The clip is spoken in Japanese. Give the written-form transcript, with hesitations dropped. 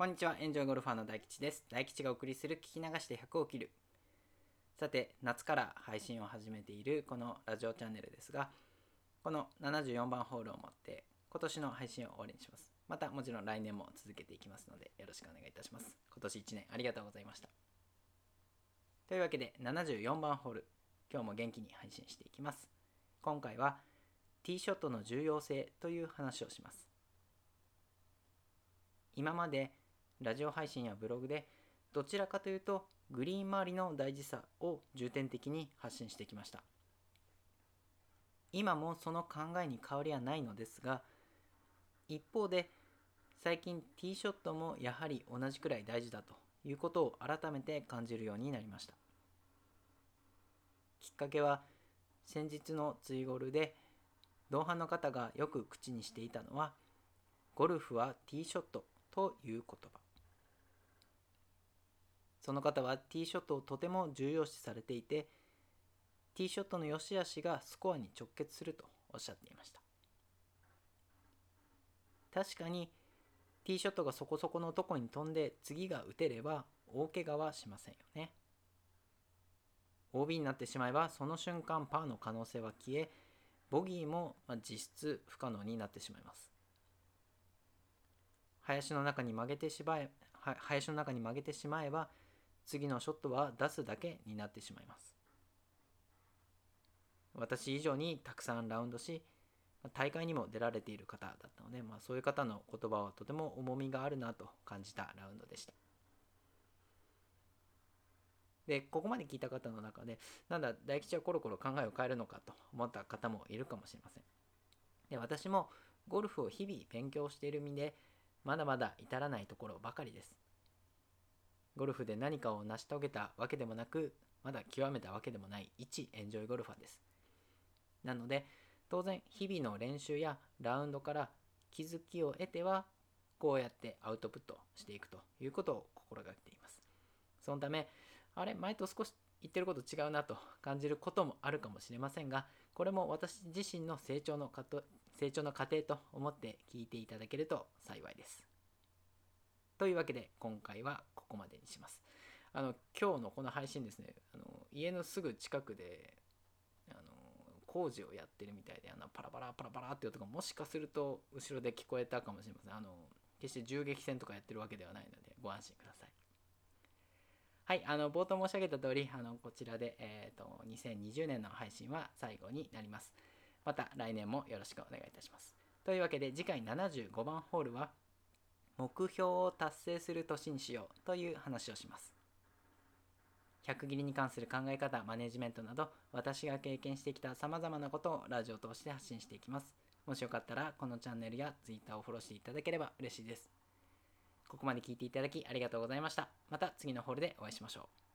こんにちは、エンジョイゴルファーの大吉です。大吉がお送りする聞き流して100を切る。さて、夏から配信を始めているこのラジオチャンネルですが、この74番ホールをもって今年の配信を終わりにします。またもちろん来年も続けていきますのでよろしくお願いいたします。今年1年ありがとうございました。というわけで74番ホール、今日も元気に配信していきます。今回はティーショットの重要性という話をします。今までラジオ配信やブログでどちらかというとグリーン周りの大事さを重点的に発信してきました。今もその考えに変わりはないのですが、一方で最近ティーショットもやはり同じくらい大事だということを改めて感じるようになりました。きっかけは先日の追ゴルで同伴の方がよく口にしていたのは、ゴルフはティーショットという言葉。その方はティーショットをとても重要視されていて、ティーショットの良し悪しがスコアに直結するとおっしゃっていました。確かにティーショットがそこそこのとこに飛んで次が打てれば大怪我はしませんよね。 OB になってしまえばその瞬間パーの可能性は消え、ボギーも実質不可能になってしまいます。林の中に曲げてしまえば次のショットは出すだけになってしまいます。私以上にたくさんラウンドし、大会にも出られている方だったので、そういう方の言葉はとても重みがあるなと感じたラウンドでした。で、ここまで聞いた方の中で、なんだ大吉はコロコロ考えを変えるのかと思った方もいるかもしれません。で、私もゴルフを日々勉強している身で、まだまだ至らないところばかりです。ゴルフで何かを成し遂げたわけでもなく、まだ極めたわけでもない一エンジョイゴルファーです。なので当然日々の練習やラウンドから気づきを得ては、こうやってアウトプットしていくということを心がけています。そのため、あれ前と少し言ってること違うなと感じることもあるかもしれませんが、これも私自身の成長の過程と思って聞いていただけると幸いです。というわけで今回はここまでにします。今日のこの配信ですね、家のすぐ近くで工事をやってるみたいで、パラパラパラパラって音がもしかすると後ろで聞こえたかもしれません。決して銃撃戦とかやってるわけではないのでご安心ください。はい、冒頭申し上げた通り、こちらで、2020年の配信は最後になります。また来年もよろしくお願いいたします。というわけで次回75番ホールは、目標を達成する年にしようという話をします。100切りに関する考え方、マネジメントなど、私が経験してきた様々なことをラジオを通して発信していきます。もしよかったら、このチャンネルや Twitter をフォローしていただければ嬉しいです。ここまで聞いていただきありがとうございました。また次のホールでお会いしましょう。